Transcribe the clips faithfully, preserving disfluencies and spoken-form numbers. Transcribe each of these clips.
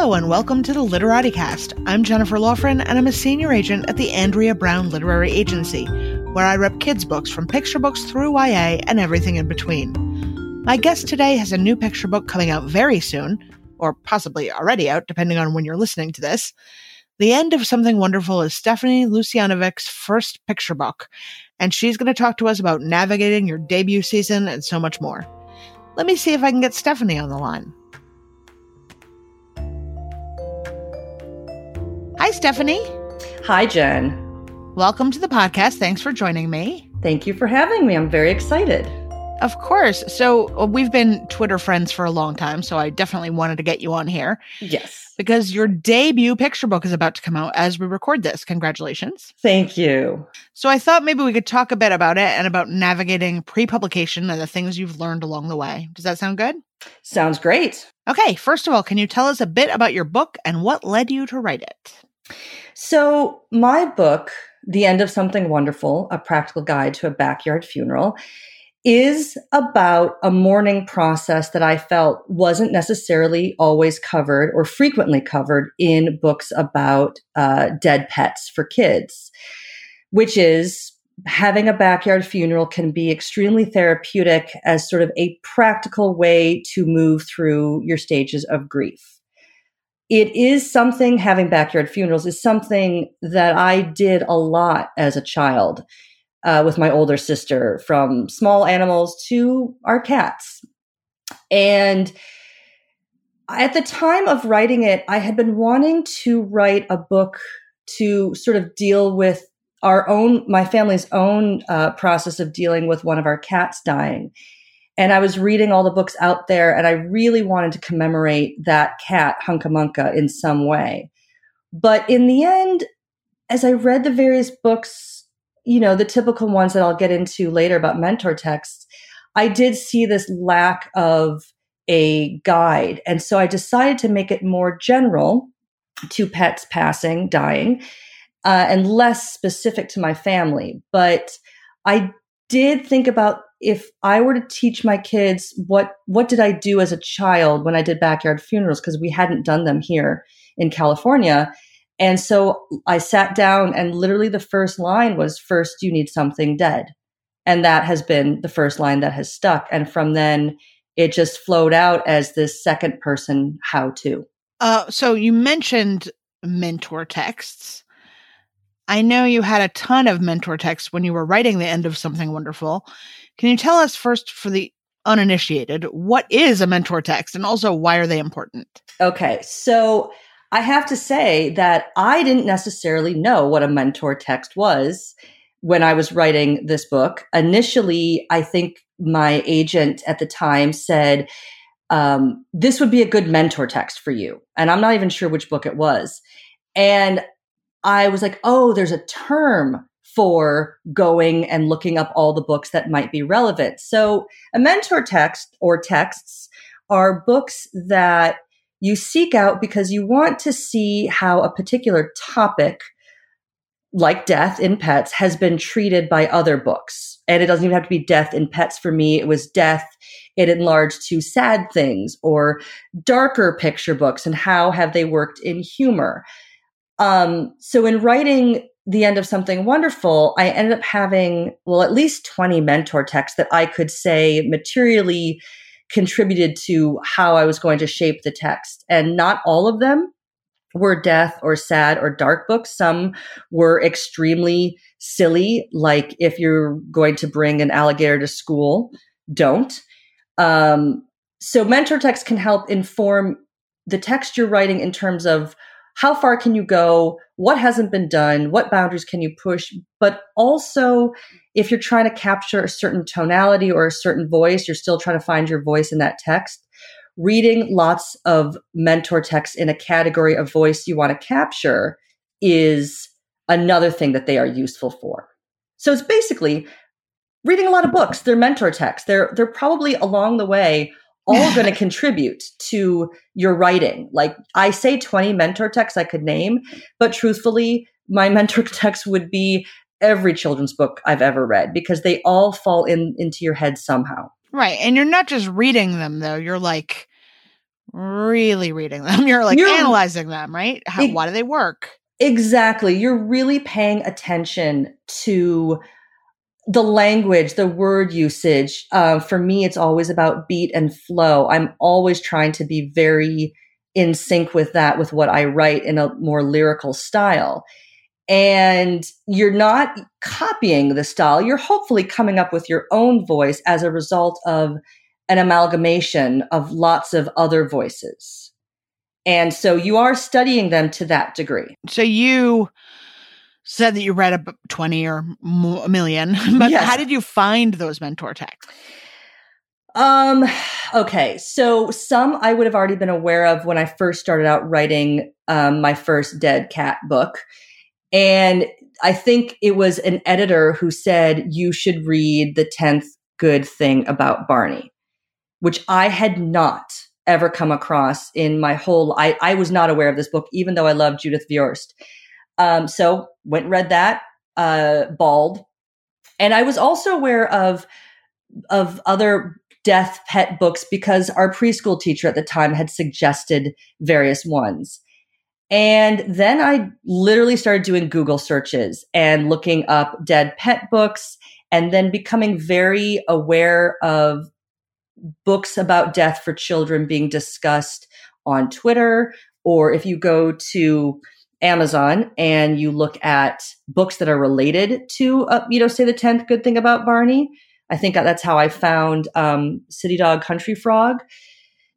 Hello and welcome to the LiteratiCast. I'm Jennifer Laughran and I'm a senior agent at the Andrea Brown Literary Agency, where I rep kids' books from picture books through Y A and everything in between. My guest today has a new picture book coming out very soon, or possibly already out, depending on when you're listening to this. The End of Something Wonderful is Stephanie Lucianovic's first picture book, and she's going to talk to us about navigating your debut season and so much more. Let me see if I can get Stephanie on the line. Hi, Stephanie. Hi, Jen. Welcome to the podcast. Thanks for joining me. Thank you for having me. I'm very excited. Of course. So we've been Twitter friends for a long time, so I definitely wanted to get you on here. Yes. Because your debut picture book is about to come out as we record this. Congratulations. Thank you. So I thought maybe we could talk a bit about it and about navigating pre-publication and the things you've learned along the way. Does that sound good? Sounds great. Okay. First of all, can you tell us a bit about your book and what led you to write it? So my book, The End of Something Wonderful, A Practical Guide to a Backyard Funeral, is about a mourning process that I felt wasn't necessarily always covered or frequently covered in books about uh, dead pets for kids, which is having a backyard funeral can be extremely therapeutic as sort of a practical way to move through your stages of grief. It is something, having backyard funerals is something that I did a lot as a child uh, with my older sister, from small animals to our cats. And at the time of writing it, I had been wanting to write a book to sort of deal with our own, my family's own uh, process of dealing with one of our cats dying. And I was reading all the books out there, and I really wanted to commemorate that cat, Hunkamunka, in some way. But in the end, as I read the various books, you know, the typical ones that I'll get into later about mentor texts, I did see this lack of a guide. And so I decided to make it more general to pets passing, dying, uh, and less specific to my family. But I did think about, if I were to teach my kids, what what did I do as a child when I did backyard funerals? Because we hadn't done them here in California. And so I sat down, and literally the first line was, first, you need something dead. And that has been the first line that has stuck. And from then, it just flowed out as this second person how-to. Uh, so you mentioned mentor texts. I know you had a ton of mentor texts when you were writing The End of Something Wonderful. Can you tell us first, for the uninitiated, what is a mentor text, and also why are they important? Okay, so I have to say that I didn't necessarily know what a mentor text was when I was writing this book. Initially, I think my agent at the time said, um, this would be a good mentor text for you. And I'm not even sure which book it was. And I was like, oh, there's a term for going and looking up all the books that might be relevant. So a mentor text or texts are books that you seek out because you want to see how a particular topic, like death in pets, has been treated by other books. And it doesn't even have to be death in pets for me. It was death it enlarged to sad things or darker picture books, and how have they worked in humor. Um, so in writing The End of Something Wonderful, I ended up having, well, at least twenty mentor texts that I could say materially contributed to how I was going to shape the text. And not all of them were death or sad or dark books. Some were extremely silly, like if you're going to bring an alligator to school, don't. Um, so mentor texts can help inform the text you're writing in terms of how far can you go? What hasn't been done? What boundaries can you push? But also, if you're trying to capture a certain tonality or a certain voice, you're still trying to find your voice in that text. Reading lots of mentor texts in a category of voice you want to capture is another thing that they are useful for. So it's basically reading a lot of books. They're mentor texts. They're, they're probably along the way all going to contribute to your writing. Like I say, twenty mentor texts I could name, but truthfully, my mentor text would be every children's book I've ever read, because they all fall in into your head somehow. Right. And you're not just reading them, though. You're like really reading them. You're like you're, analyzing them, right? How, it, why do they work? Exactly. You're really paying attention to the language, the word usage. Uh, for me, it's always about beat and flow. I'm always trying to be very in sync with that, with what I write in a more lyrical style. And you're not copying the style. You're hopefully coming up with your own voice as a result of an amalgamation of lots of other voices. And so you are studying them to that degree. So you said that you read about twenty or a million, but yes. How did you find those mentor texts? Um, okay. So some I would have already been aware of when I first started out writing um, my first Dead Cat book. And I think it was an editor who said, you should read The tenth Good Thing About Barney, which I had not ever come across in my whole, I, I was not aware of this book, even though I love Judith Viorst. Um, so went and read that, uh, bawled. And I was also aware of, of other death pet books because our preschool teacher at the time had suggested various ones. And then I literally started doing Google searches and looking up dead pet books and then becoming very aware of books about death for children being discussed on Twitter. Or if you go to Amazon and you look at books that are related to, uh, you know, say The tenth Good Thing About Barney. I think that's how I found um, City Dog, Country Frog.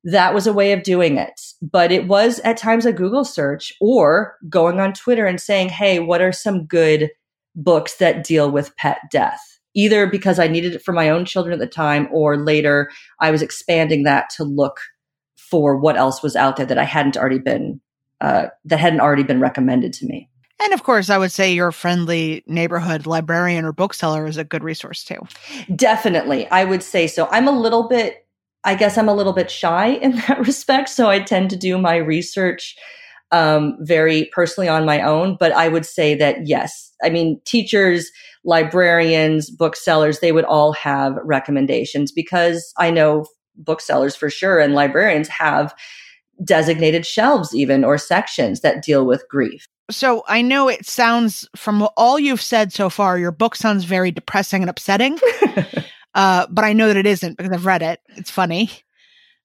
That was a way of doing it. But it was at times a Google search or going on Twitter and saying, hey, what are some good books that deal with pet death? Either because I needed it for my own children at the time or later I was expanding that to look for what else was out there that I hadn't already been, uh, that hadn't already been recommended to me. And of course, I would say your friendly neighborhood librarian or bookseller is a good resource too. Definitely. I would say so. I'm a little bit I guess I'm a little bit shy in that respect. So I tend to do my research um, very personally on my own. But I would say that, yes, I mean, teachers, librarians, booksellers, they would all have recommendations because I know booksellers for sure and librarians have designated shelves even or sections that deal with grief. So I know it sounds, from all you've said so far, your book sounds very depressing and upsetting. Uh, but I know that it isn't because I've read it. It's funny.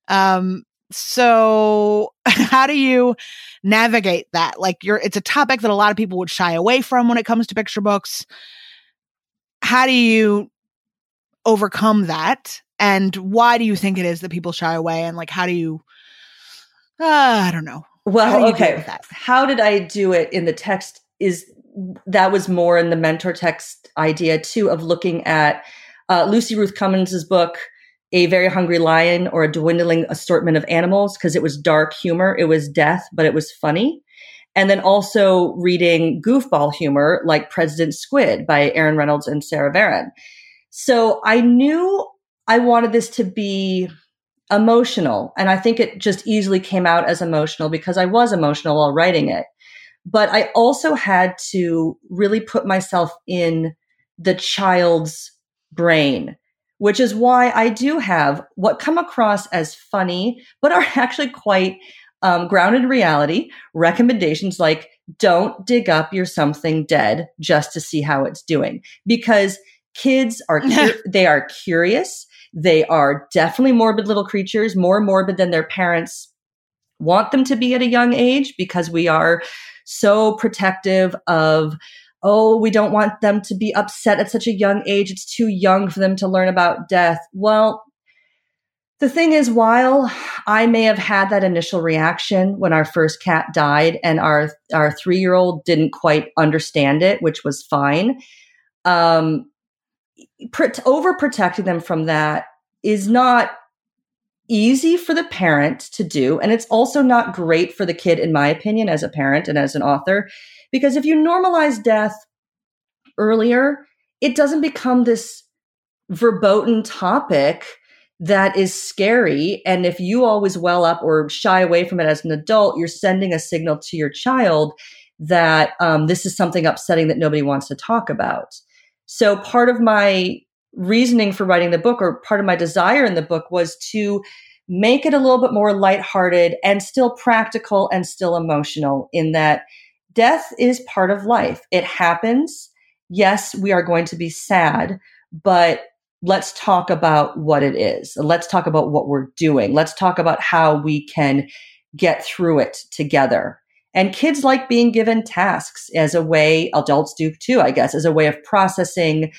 Um, so how do you navigate that? Like you're, it's a topic that a lot of people would shy away from when it comes to picture books. How do you overcome that? And why do you think it is that people shy away? And like, how do you, uh, I don't know. Well, do okay. How did I do it in the text is that was more in the mentor text idea too, of looking at, Uh, Lucy Ruth Cummins' book, A Very Hungry Lion or A Dwindling Assortment of Animals, because it was dark humor. It was death, but it was funny. And then also reading goofball humor like President Squid by Erin Reynolds and Sarah Varon. So I knew I wanted this to be emotional. And I think it just easily came out as emotional because I was emotional while writing it. But I also had to really put myself in the child's brain, which is why I do have what come across as funny, but are actually quite um, grounded in reality recommendations like don't dig up your something dead just to see how it's doing, because kids are, cu- they are curious. They are definitely morbid little creatures, more morbid than their parents want them to be at a young age, because we are so protective of oh, we don't want them to be upset at such a young age. It's too young for them to learn about death. Well, the thing is, while I may have had that initial reaction when our first cat died and our, our three-year-old didn't quite understand it, which was fine, um, pr- overprotecting them from that is not easy for the parent to do. And it's also not great for the kid, in my opinion, as a parent and as an author. Because if you normalize death earlier, it doesn't become this verboten topic that is scary. And if you always well up or shy away from it as an adult, you're sending a signal to your child that um, this is something upsetting that nobody wants to talk about. So part of my reasoning for writing the book, or part of my desire in the book, was to make it a little bit more lighthearted and still practical and still emotional, in that death is part of life. It happens. Yes, we are going to be sad, but let's talk about what it is. Let's talk about what we're doing. Let's talk about how we can get through it together. And kids like being given tasks as a way, adults do too, I guess, as a way of processing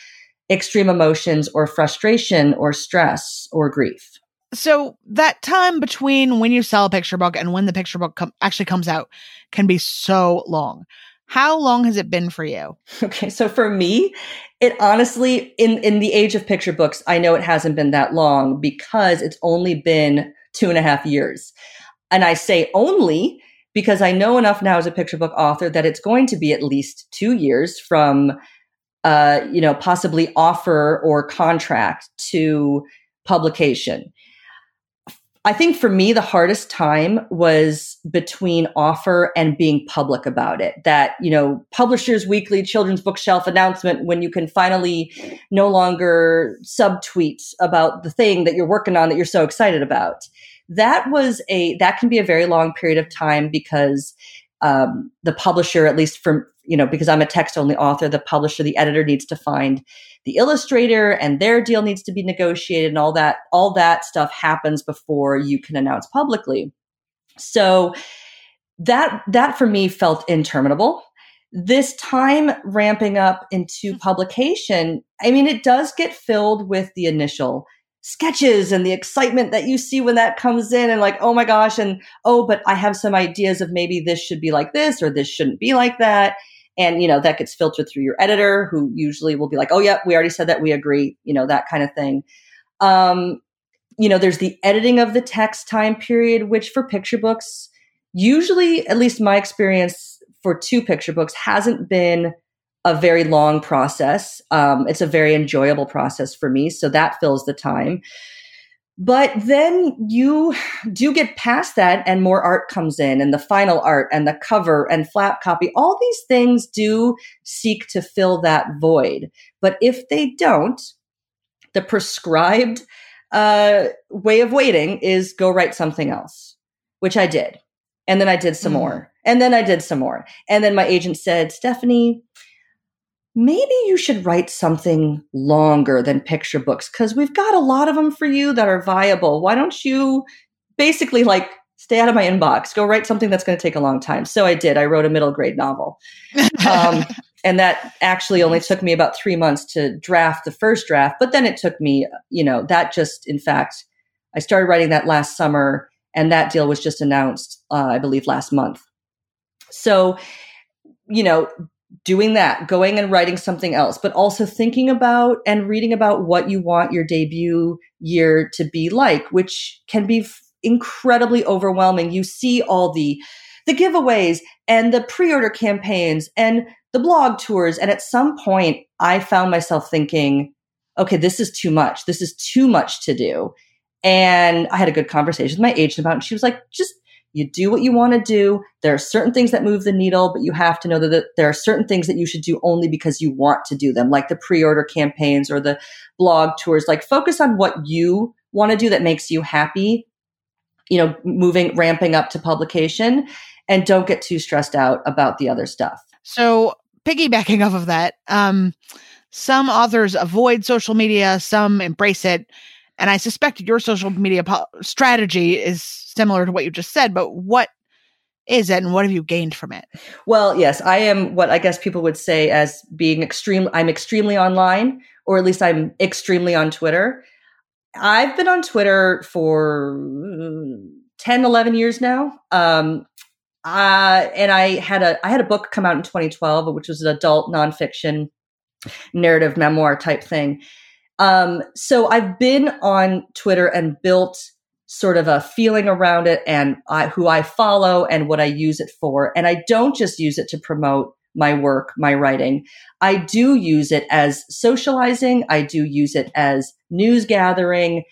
extreme emotions or frustration or stress or grief. So that time between when you sell a picture book and when the picture book com- actually comes out can be so long. How long has it been for you? Okay, so for me, it honestly, in, in the age of picture books, I know it hasn't been that long because it's only been two and a half years. And I say only because I know enough now as a picture book author that it's going to be at least two years from, uh, you know, possibly offer or contract to publication. I think for me, the hardest time was between offer and being public about it. That, you know, Publishers Weekly Children's Bookshelf announcement when you can finally no longer subtweet about the thing that you're working on that you're so excited about. That was a, that can be a very long period of time because um, the publisher, at least from, you know, because I'm a text only author, the publisher, the editor needs to find the illustrator and their deal needs to be negotiated, and all that, all that stuff happens before you can announce publicly. So that, that for me felt interminable. This time ramping up into publication, I mean, it does get filled with the initial sketches and the excitement that you see when that comes in, and like, oh my gosh, and oh, but I have some ideas of maybe this should be like this or this shouldn't be like that. And, you know, that gets filtered through your editor, who usually will be like, oh, yeah, we already said that, we agree, you know, that kind of thing. Um, you know, there's the editing of the text time period, which for picture books, usually, at least my experience for two picture books, hasn't been a very long process. Um, it's a very enjoyable process for me. So that fills the time. But then you do get past that and more art comes in, and the final art and the cover and flap copy. All these things do seek to fill that void. But if they don't, the prescribed uh, way of waiting is go write something else, which I did. And then I did some mm-hmm. more. And then I did some more. And then my agent said, Stephanie, maybe you should write something longer than picture books because we've got a lot of them for you that are viable. Why don't you basically like stay out of my inbox, go write something that's going to take a long time. So I did. I wrote a middle grade novel. Um, and that actually only took me about three months to draft the first draft. But then it took me, you know, that just, in fact, I started writing that last summer, and that deal was just announced, uh, I believe, last month. So, you know, doing that, going and writing something else, but also thinking about and reading about what you want your debut year to be like, which can be f- incredibly overwhelming. You see all the, the giveaways and the pre-order campaigns and the blog tours. And at some point I found myself thinking, okay, this is too much. This is too much to do. And I had a good conversation with my agent about it. And she was like, just, you do what you want to do. There are certain things that move the needle, but you have to know that there are certain things that you should do only because you want to do them, like the pre-order campaigns or the blog tours. Like, focus on what you want to do that makes you happy, you know, moving, ramping up to publication, and don't get too stressed out about the other stuff. So piggybacking off of that, um, some authors avoid social media, some embrace it. And I suspect your social media po- strategy is similar to what you just said, but what is it and what have you gained from it? Well, yes, I am what I guess people would say as being extreme. I'm extremely online, or at least I'm extremely on Twitter. I've been on Twitter for ten, eleven years now. Um, uh, and I had a, I had a book come out in twenty twelve, which was an adult nonfiction narrative memoir type thing. Um, so I've been on Twitter and built sort of a feeling around it, and I, who I follow and what I use it for. And I don't just use it to promote my work, my writing. I do use it as socializing. I do use it as news gathering.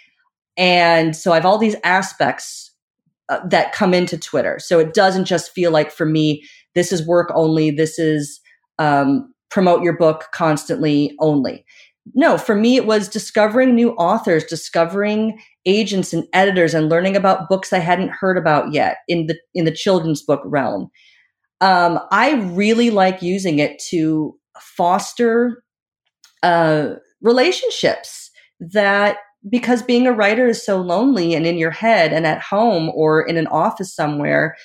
And so I have all these aspects uh, that come into Twitter. So it doesn't just feel like, for me, this is work only. This is, um, promote your book constantly only. no, for me, it was discovering new authors, discovering agents and editors, and learning about books I hadn't heard about yet in the in the children's book realm. Um, I really like using it to foster uh, relationships that, because being a writer is so lonely and in your head and at home or in an office somewhere,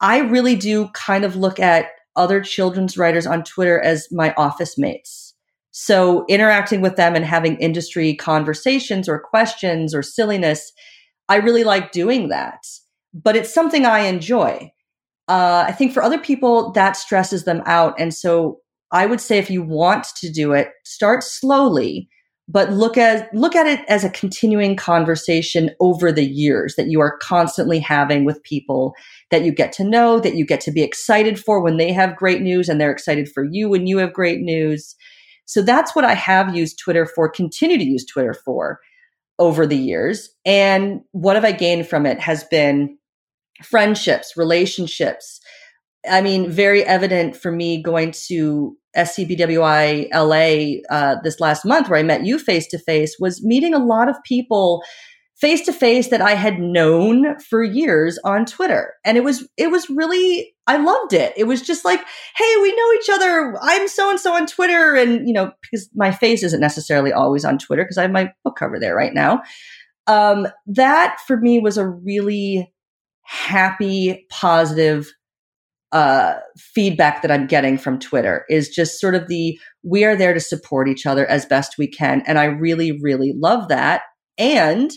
I really do kind of look at other children's writers on Twitter as my office mates. So interacting with them and having industry conversations or questions or silliness, I really like doing that. But it's something I enjoy. Uh, I think for other people, that stresses them out. And so I would say if you want to do it, start slowly, but look at look at it as a continuing conversation over the years that you are constantly having with people that you get to know, that you get to be excited for when they have great news, and they're excited for you when you have great news. So that's what I have used Twitter for, continue to use Twitter for over the years. And what have I gained from it has been friendships, relationships. I mean, very evident for me going to S C B W I L A uh, this last month, where I met you face-to-face, was meeting a lot of people face-to-face that I had known for years on Twitter. And it was, it was really, I loved it. It was just like, hey, we know each other. I'm so-and-so on Twitter. And, you know, because my face isn't necessarily always on Twitter because I have my book cover there right now. Um, that for me was a really happy, positive Uh, feedback that I'm getting from Twitter is just sort of the, we are there to support each other as best we can. And I really, really love that. And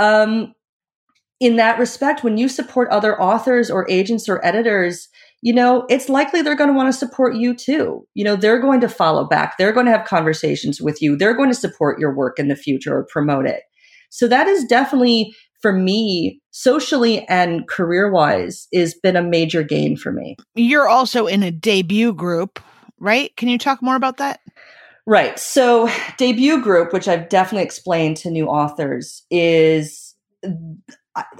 um, in that respect, when you support other authors or agents or editors, you know, it's likely they're going to want to support you too. You know, they're going to follow back. They're going to have conversations with you. They're going to support your work in the future or promote it. So that is definitely, for me, socially and career-wise, has been a major gain for me. You're also in a debut group, right? Can you talk more about that? Right. So debut group, which I've definitely explained to new authors, is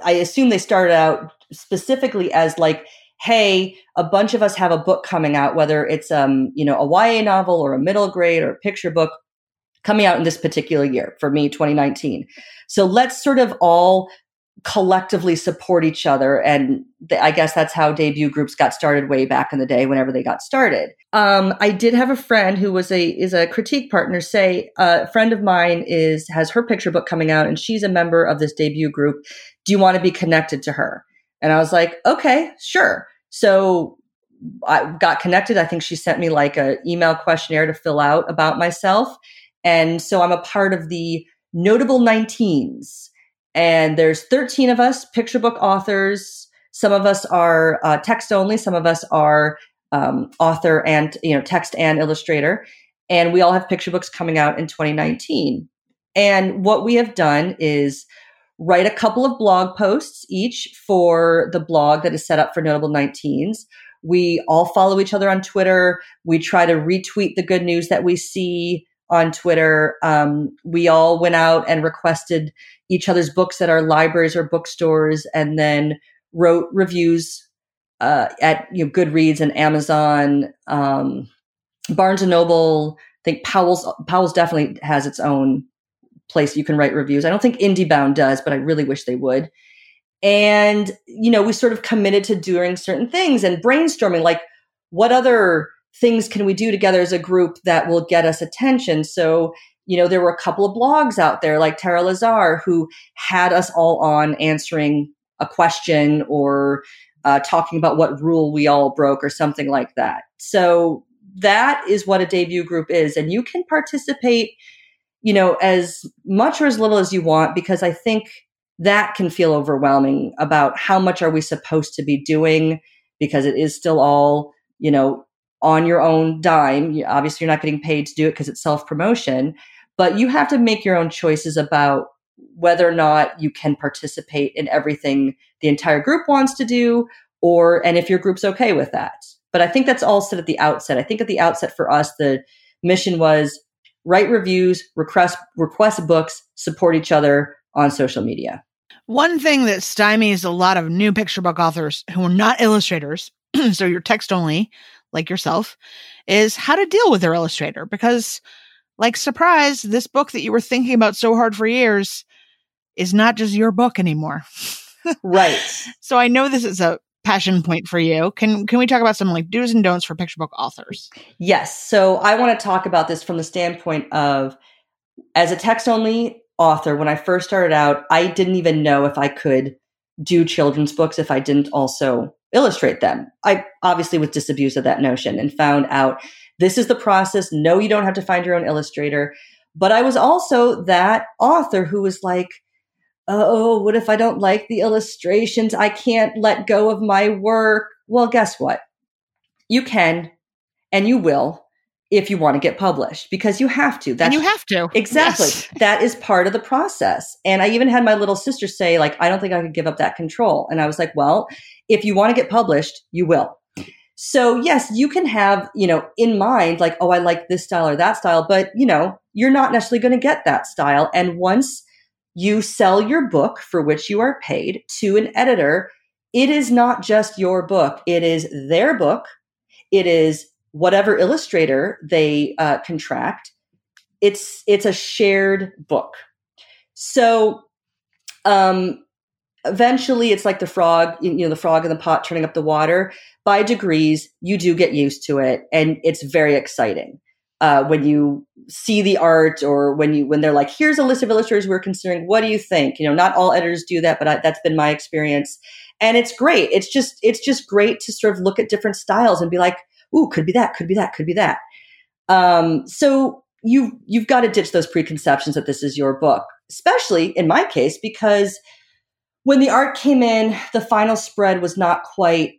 I assume they started out specifically as like, hey, a bunch of us have a book coming out, whether it's um, you know, a Y A novel or a middle grade or a picture book, coming out in this particular year, for me, twenty nineteen. So let's sort of all collectively support each other. And th- I guess that's how debut groups got started way back in the day, whenever they got started. Um, I did have a friend who was a is a critique partner say, uh, a friend of mine is has her picture book coming out, and she's a member of this debut group. Do you want to be connected to her? And I was like, okay, sure. So I got connected. I think she sent me like an email questionnaire to fill out about myself. And so I'm a part of the Notable nineteens, and there's thirteen of us, picture book authors. Some of us are uh, text only. Some of us are um, author and, you know, text and illustrator. And we all have picture books coming out in twenty nineteen. And what we have done is write a couple of blog posts each for the blog that is set up for Notable nineteens. We all follow each other on Twitter. We try to retweet the good news that we see on Twitter. Um, we all went out and requested each other's books at our libraries or bookstores, and then wrote reviews uh, at you know, Goodreads and Amazon, um, Barnes and Noble. I think Powell's Powell's definitely has its own place you can write reviews. I don't think IndieBound does, but I really wish they would. And you know, we sort of committed to doing certain things and brainstorming, like what other things can we do together as a group that will get us attention? So, you know, there were a couple of blogs out there like Tara Lazar, who had us all on answering a question or uh, talking about what rule we all broke or something like that. So that is what a debut group is. And you can participate, you know, as much or as little as you want, because I think that can feel overwhelming about how much are we supposed to be doing, because it is still all, you know, on your own dime. Obviously, you're not getting paid to do it because it's self-promotion, but you have to make your own choices about whether or not you can participate in everything the entire group wants to do, or, and if your group's okay with that. But I think that's all said at the outset. I think at the outset for us, the mission was write reviews, request, request books, support each other on social media. One thing that stymies a lot of new picture book authors who are not illustrators, so you're text only, like yourself, is how to deal with their illustrator, because like, surprise, this book that you were thinking about so hard for years is not just your book anymore. Right. So I know this is a passion point for you. Can can we talk about some like do's and don'ts for picture book authors? Yes. So I want to talk about this from the standpoint of, as a text-only author, when I first started out, I didn't even know if I could do children's books if I didn't also illustrate them. I obviously was disabused of that notion and found out this is the process. No, you don't have to find your own illustrator. But I was also that author who was like, oh, what if I don't like the illustrations? I can't let go of my work. Well, guess what? You can, and you will, if you want to get published, because you have to. That's, and you have to. Exactly. Yes. That is part of the process. And I even had my little sister say, like, I don't think I could give up that control. And I was like, well, if you want to get published, you will. So yes, you can have, you know, in mind, like, oh, I like this style or that style, but you know, you're not necessarily going to get that style. And once you sell your book, for which you are paid, to an editor, it is not just your book. It is their book. It is whatever illustrator they uh, contract. It's, it's a shared book. So, um, eventually it's like the frog, you know, the frog in the pot turning up the water. By degrees, you do get used to it. And it's very exciting uh, when you see the art, or when you, when they're like, here's a list of illustrators we're considering. What do you think? You know, not all editors do that, but I, that's been my experience. And it's great. It's just, it's just great to sort of look at different styles and be like, ooh, could be that, could be that, could be that. Um, so you, you've got to ditch those preconceptions that this is your book, especially in my case, because when the art came in, the final spread was not quite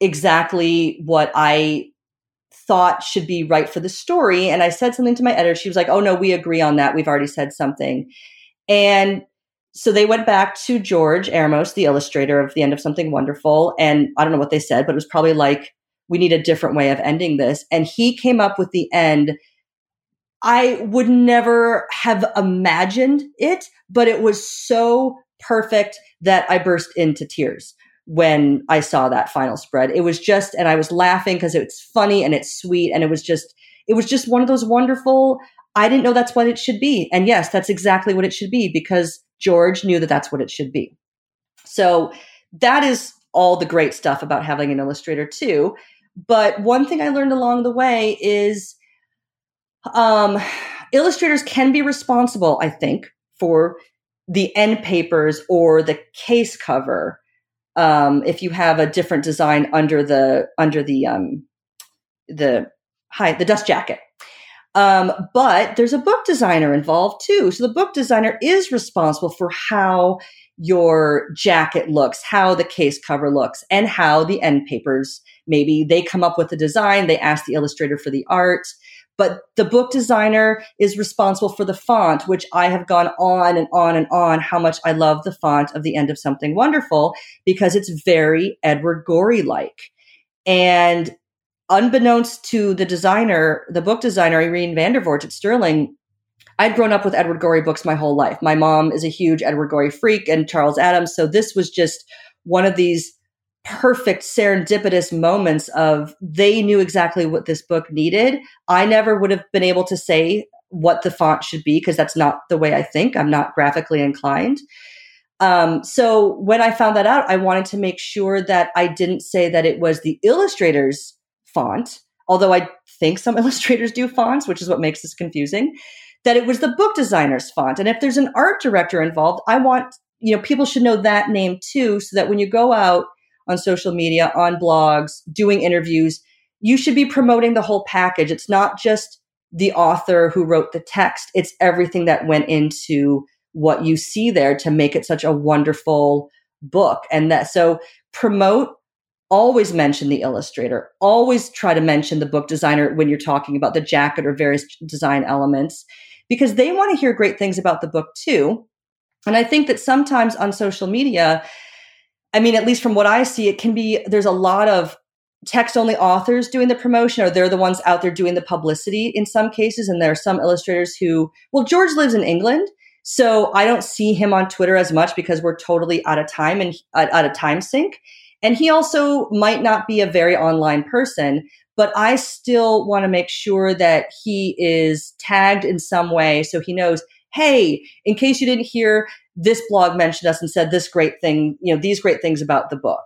exactly what I thought should be right for the story. And I said something to my editor. She was like, oh no, we agree on that. We've already said something. And so they went back to George Aramos, the illustrator of The End of Something Wonderful. And I don't know what they said, but it was probably like, we need a different way of ending this. And he came up with the end. I would never have imagined it, but it was so perfect that I burst into tears when I saw that final spread. It was just, and I was laughing because it's funny and it's sweet. And it was just, it was just one of those wonderful, I didn't know that's what it should be. And yes, that's exactly what it should be, because George knew that that's what it should be. So that is all the great stuff about having an illustrator too. But one thing I learned along the way is um, illustrators can be responsible, I think, for the end papers or the case cover. Um, if you have a different design under the, under the, um, the hi, the dust jacket. Um, but there's a book designer involved too. So the book designer is responsible for how your jacket looks, how the case cover looks, and how the end papers, maybe they come up with the design, they ask the illustrator for the art, but the book designer is responsible for the font, which I have gone on and on and on how much I love the font of The End of Something Wonderful, because it's very Edward Gorey-like. And unbeknownst to the designer, the book designer, Irene Vandervoort at Sterling, I'd grown up with Edward Gorey books my whole life. My mom is a huge Edward Gorey freak, and Charles Adams. So this was just one of these perfect serendipitous moments of they knew exactly what this book needed. I never would have been able to say what the font should be, because that's not the way I think. I'm not graphically inclined. Um, so when I found that out, I wanted to make sure that I didn't say that it was the illustrator's font, although I think some illustrators do fonts, which is what makes this confusing, that it was the book designer's font. And if there's an art director involved, I want, you know, people should know that name too, so that when you go out on social media, on blogs, doing interviews, you should be promoting the whole package. It's not just the author who wrote the text. It's everything that went into what you see there to make it such a wonderful book. And that, so promote, always mention the illustrator, always try to mention the book designer when you're talking about the jacket or various design elements, because they want to hear great things about the book too. And I think that sometimes on social media, I mean, at least from what I see, it can be, there's a lot of text-only authors doing the promotion, or they're the ones out there doing the publicity in some cases. And there are some illustrators who, well, George lives in England, so I don't see him on Twitter as much because we're totally out of time and uh, out of time sync. And he also might not be a very online person, but I still want to make sure that he is tagged in some way so he knows, hey, in case you didn't hear, this blog mentioned us and said this great thing, you know, these great things about the book.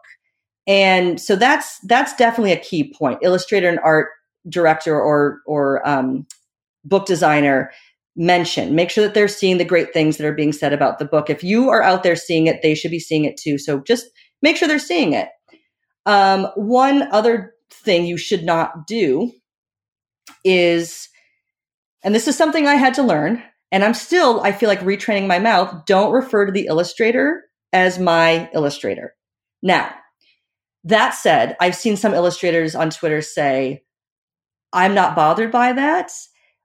And so that's that's definitely a key point. Illustrator and art director or or um, book designer mention. Make sure that they're seeing the great things that are being said about the book. If you are out there seeing it, they should be seeing it too. So just make sure they're seeing it. Um, one other thing you should not do is, and this is something I had to learn, and I'm still, I feel like, retraining my mouth, don't refer to the illustrator as my illustrator. Now, that said, I've seen some illustrators on Twitter say, I'm not bothered by that.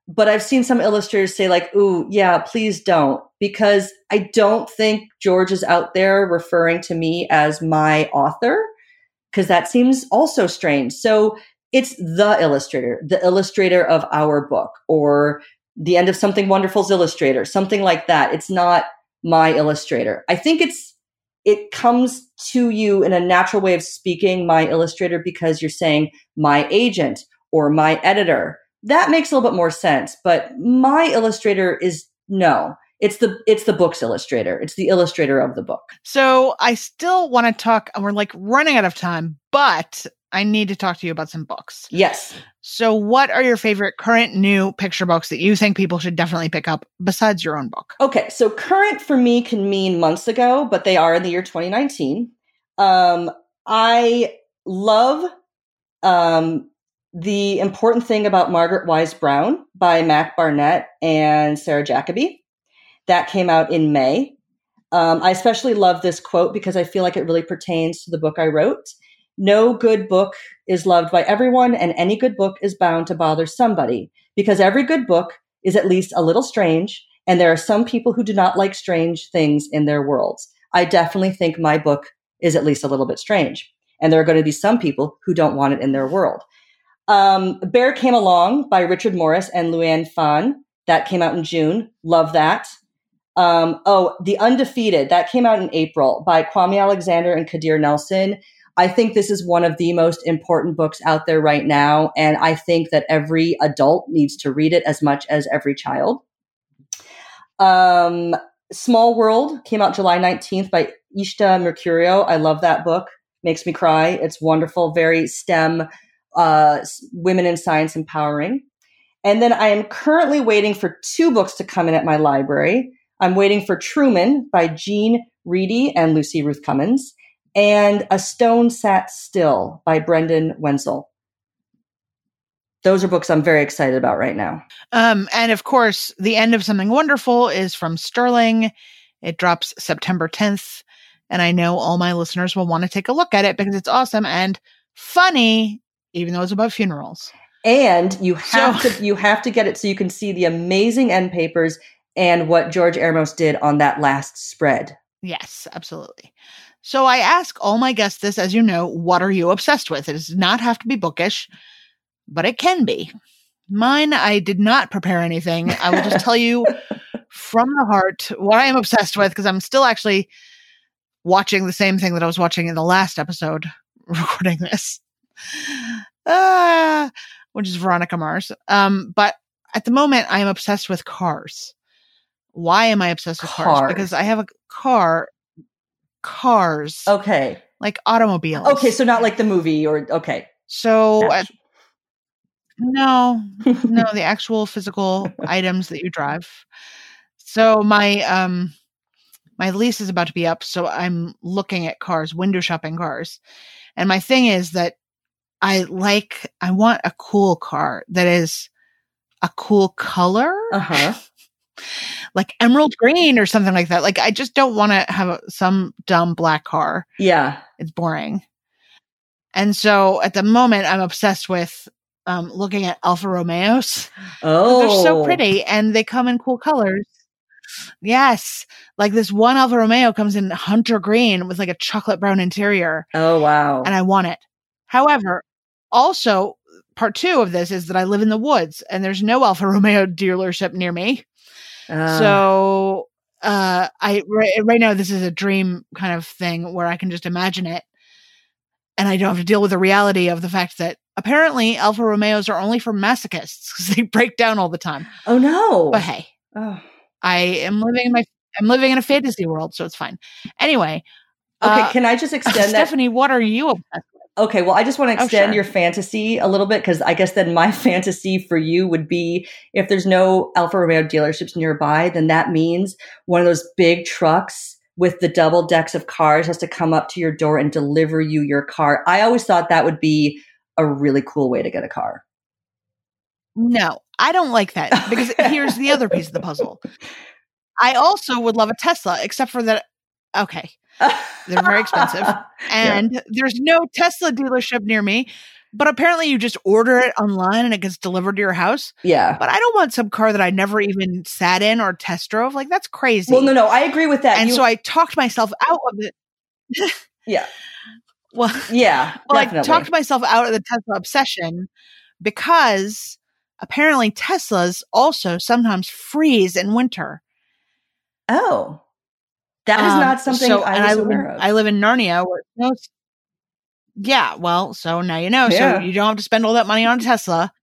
But I've seen some illustrators say like, ooh, yeah, please don't, because I don't think George is out there referring to me as my author, because that seems also strange. So it's the illustrator, the illustrator of our book, or The End of Something Wonderful's illustrator, something like that. It's not my illustrator. I think it's it comes to you in a natural way of speaking, my illustrator, because you're saying my agent or my editor. That makes a little bit more sense, but my illustrator is no, it's the, it's the book's illustrator. It's the illustrator of the book. So I still want to talk, and we're like running out of time, but I need to talk to you about some books. Yes. So what are your favorite current new picture books that you think people should definitely pick up besides your own book? Okay. So current for me can mean months ago, but they are in the year twenty nineteen. Um, I love, um, The Important Thing About Margaret Wise Brown by Mac Barnett and Sarah Jacoby. That came out in May. Um, I especially love this quote because I feel like it really pertains to the book I wrote. No good book is loved by everyone, and any good book is bound to bother somebody, because every good book is at least a little strange, and there are some people who do not like strange things in their worlds. I definitely think my book is at least a little bit strange, and there are going to be some people who don't want it in their world. Um, Bear Came Along by Richard Morris and Luann Fan. That came out in June. Love that. Um, oh, The Undefeated. That came out in April by Kwame Alexander and Kadir Nelson. I think this is one of the most important books out there right now, and I think that every adult needs to read it as much as every child. Um, Small World came out July nineteenth by Ishta Mercurio. I love that book. Makes me cry. It's wonderful. Very STEM. Uh, women in Science Empowering. And then I am currently waiting for two books to come in at my library. I'm waiting for Truman by Jean Reidy and Lucy Ruth Cummins, and A Stone Sat Still by Brendan Wenzel. Those are books I'm very excited about right now. Um, and of course, The End of Something Wonderful is from Sterling. It drops September tenth. And I know all my listeners will want to take a look at it because it's awesome and funny, even though it's about funerals. And you have so, to you have to get it so you can see the amazing end papers and what George Aramos did on that last spread. Yes, absolutely. So I ask all my guests this, as you know, what are you obsessed with? It does not have to be bookish, but it can be. Mine, I did not prepare anything. I will just tell you from the heart what I am obsessed with, because I'm still actually watching the same thing that I was watching in the last episode recording this. Uh, which is Veronica Mars. Um, but at the moment, I am obsessed with cars. Why am I obsessed with cars? cars? Because I have a car. Cars. Okay. Like automobiles. Okay, so not like the movie or... Okay. So... Yeah. I, no. No, the actual physical items that you drive. So my... um. My lease is about to be up, so I'm looking at cars, window shopping cars. And my thing is that I like, I want a cool car that is a cool color, uh-huh. like emerald green or something like that. Like, I just don't want to have a, some dumb black car. Yeah. It's boring. And so at the moment, I'm obsessed with um, looking at Alfa Romeos. Oh. They're so pretty, and they come in cool colors. Yes. Like this one Alfa Romeo comes in hunter green with like a chocolate brown interior. Oh, wow. And I want it. However, also part two of this is that I live in the woods and there's no Alfa Romeo dealership near me. Uh. So uh, I right, right now this is a dream kind of thing where I can just imagine it and I don't have to deal with the reality of the fact that Apparently, Alfa Romeos are only for masochists because they break down all the time. Oh, no. But hey, oh. I am living in my I'm living in a fantasy world, so it's fine. Anyway. Okay, uh, can I just extend uh, that? Stephanie, what are you obsessed with? Okay, well, I just want to extend oh, sure. your fantasy a little bit, because I guess then my fantasy for you would be, if there's no Alfa Romeo dealerships nearby, then that means one of those big trucks with the double decks of cars has to come up to your door and deliver you your car. I always thought that would be a really cool way to get a car. No, I don't like that, because here's the other piece of the puzzle. I also would love a Tesla, except for that. Okay. They're very expensive. And yeah. there's no Tesla dealership near me, but apparently you just order it online and it gets delivered to your house. Yeah. But I don't want some car that I never even sat in or test drove. Like, that's crazy. Well, no, no, I agree with that. And you- so I talked myself out of it. yeah. Well, yeah, well, definitely. I talked myself out of the Tesla obsession, because apparently Teslas also sometimes freeze in winter. Oh, that was um, not something so, I was I aware in, of. I live in Narnia. Where no, yeah, well, so now you know. Yeah. So you don't have to spend all that money on a Tesla.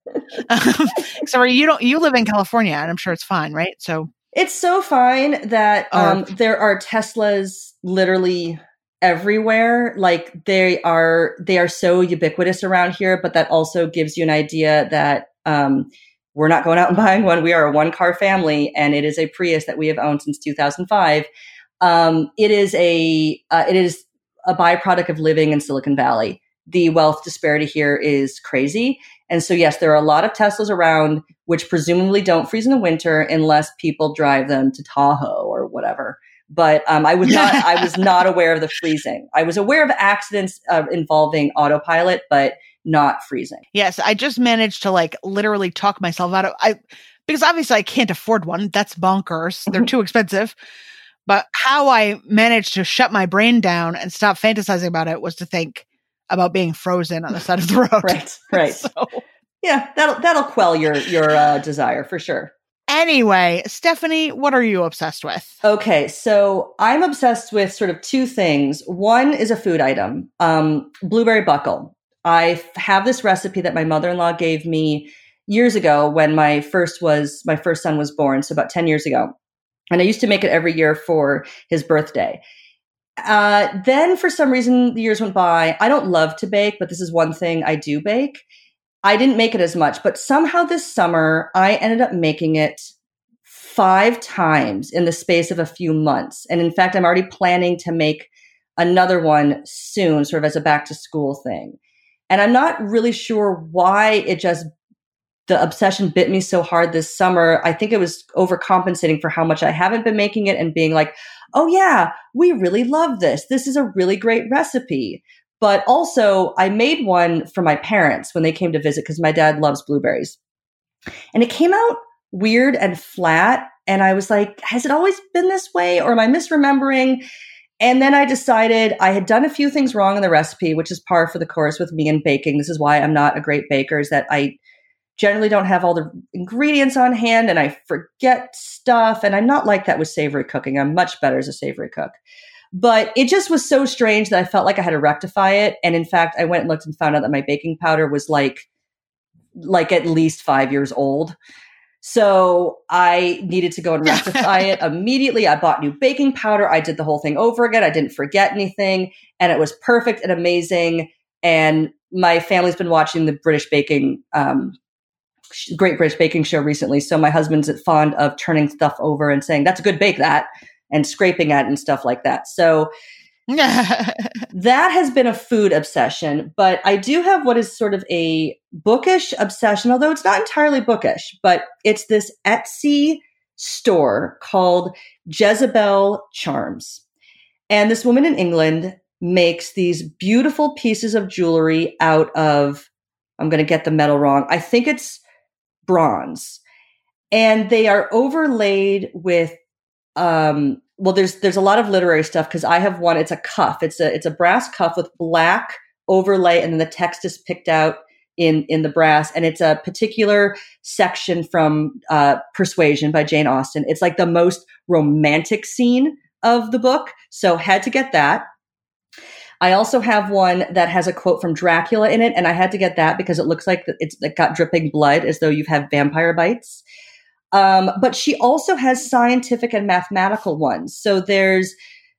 Sorry, you don't. You live in California, and I'm sure it's fine, right? So it's so fine that um, oh. there are Teslas literally everywhere. Like, they are, they are so ubiquitous around here. But that also gives you an idea that um, we're not going out and buying one. We are a one-car family, and it is a Prius that we have owned since two thousand five. Um, it is a uh, it is a byproduct of living in Silicon Valley. The wealth disparity here is crazy, and so yes, there are a lot of Teslas around, which presumably don't freeze in the winter unless people drive them to Tahoe or whatever. But um, I was not I was not aware of the freezing. I was aware of accidents uh, involving autopilot, but not freezing. Yes, I just managed to like literally talk myself out of I because obviously I can't afford one. That's bonkers. They're too expensive. But how I managed to shut my brain down and stop fantasizing about it was to think about being frozen on the side of the road. Right, right. So. Yeah, that'll that'll quell your your uh, desire for sure. Anyway, Stephanie, what are you obsessed with? Okay, so I'm obsessed with sort of two things. One is a food item, um, blueberry buckle. I have this recipe that my mother-in-law gave me years ago when my first was my first son was born, so about ten years ago. And I used to make it every year for his birthday. Uh, then for some reason, the years went by. I don't love to bake, but this is one thing I do bake. I didn't make it as much, but somehow this summer, I ended up making it five times in the space of a few months. And in fact, I'm already planning to make another one soon, sort of as a back to school thing. And I'm not really sure why it just the obsession bit me so hard this summer. I think it was overcompensating for how much I haven't been making it and being like, oh yeah, we really love this. This is a really great recipe. But also I made one for my parents when they came to visit because my dad loves blueberries. And it came out weird and flat. And I was like, has it always been this way? Or am I misremembering? And then I decided I had done a few things wrong in the recipe, which is par for the course with me in baking. This is why I'm not a great baker, is that I generally don't have all the ingredients on hand and I forget stuff. And I'm not like that with savory cooking. I'm much better as a savory cook. But it just was so strange that I felt like I had to rectify it. And in fact, I went and looked and found out that my baking powder was like, like at least five years old. So I needed to go and rectify it immediately. I bought new baking powder. I did the whole thing over again. I didn't forget anything. And it was perfect and amazing. And my family's been watching the British baking um Great British Baking Show recently. So my husband's fond of turning stuff over and saying, that's a good bake that, and scraping at it and stuff like that. So that has been a food obsession, but I do have what is sort of a bookish obsession, although it's not entirely bookish, but it's this Etsy store called Jezebel Charms. And this woman in England makes these beautiful pieces of jewelry out of, I'm going to get the metal wrong. I think it's bronze, and they are overlaid with um well there's there's a lot of literary stuff, because I have one. It's a cuff, it's a it's a brass cuff with black overlay, and then the text is picked out in in the brass, and it's a particular section from uh Persuasion by Jane Austen. It's like the most romantic scene of the book, so had to get that. I also have one that has a quote from Dracula in it, and I had to get that because it looks like it's it got dripping blood, as though you've had vampire bites. Um, but she also has scientific and mathematical ones. So there's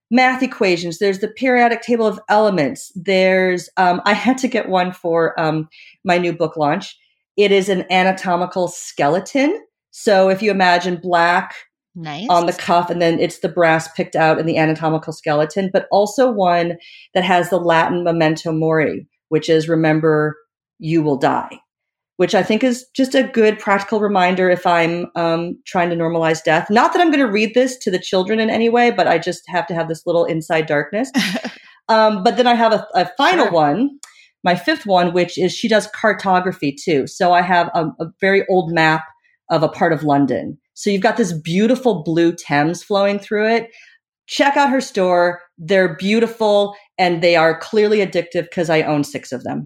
math equations. There's the periodic table of elements. There's um, I had to get one for um, my new book launch. It is an anatomical skeleton. So if you imagine black nice. on the cuff, and then it's the brass picked out in the anatomical skeleton, but also one that has the Latin memento mori, which is remember you will die, which I think is just a good practical reminder if I'm um, trying to normalize death. Not that I'm going to read this to the children in any way, but I just have to have this little inside darkness. um, but then I have a, a final sure. one, my fifth one, which is she does cartography too. So I have a, a very old map of a part of London. So you've got this beautiful blue Thames flowing through it. Check out her store. They're beautiful and they are clearly addictive because I own six of them.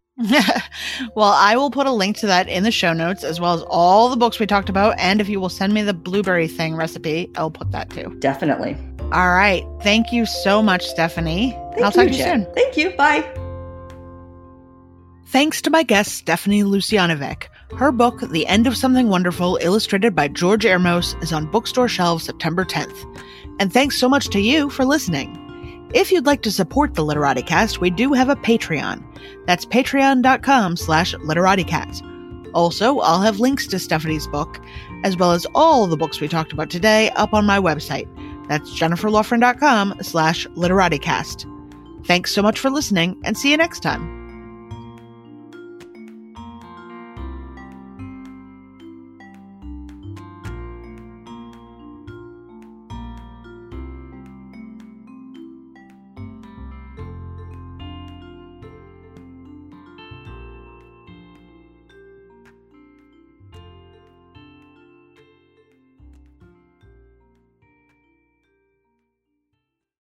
Well, I will put a link to that in the show notes, as well as all the books we talked about. And if you will send me the blueberry thing recipe, I'll put that too. Definitely. All right. Thank you so much, Stephanie. Thank I'll you, talk to you Jen. soon. Thank you. Bye. Thanks to my guest, Stephanie Lucianovic. Her book, The End of Something Wonderful, illustrated by George Aramos, is on bookstore shelves September tenth. And thanks so much to you for listening. If you'd like to support the LiteratiCast, we do have a Patreon. That's patreon.com slash LiteratiCast. Also, I'll have links to Stephanie's book, as well as all the books we talked about today, up on my website. That's jenniferlaughran.com slash LiteratiCast. Thanks so much for listening, and see you next time.